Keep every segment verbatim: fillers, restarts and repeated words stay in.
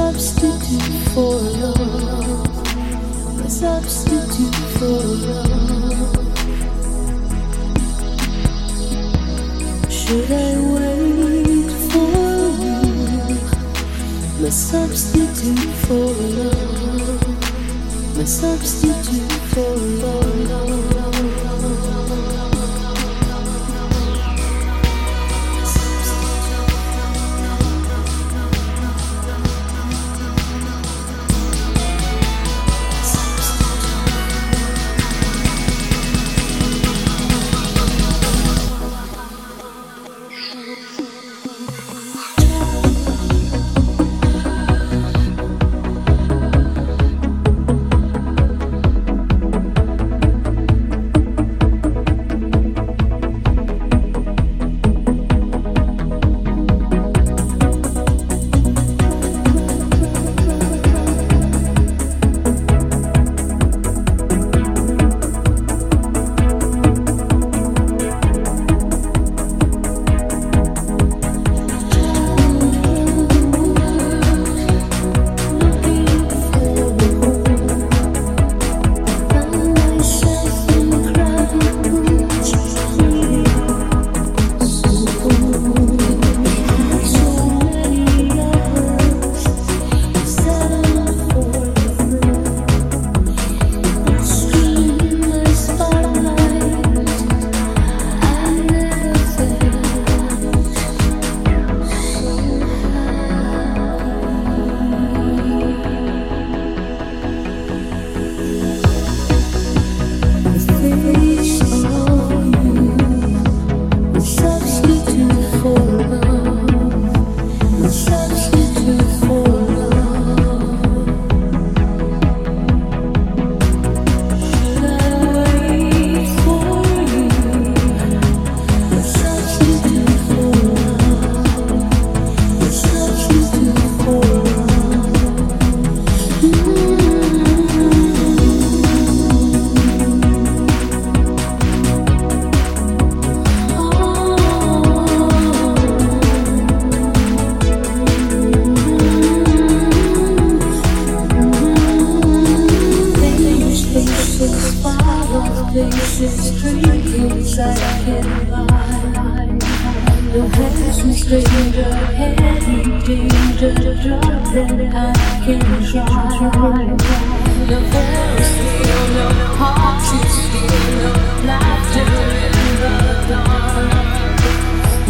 substitute for love, a substitute for love. Should I wait for you, a substitute for love, a substitute for love?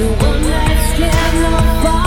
No one left, no one.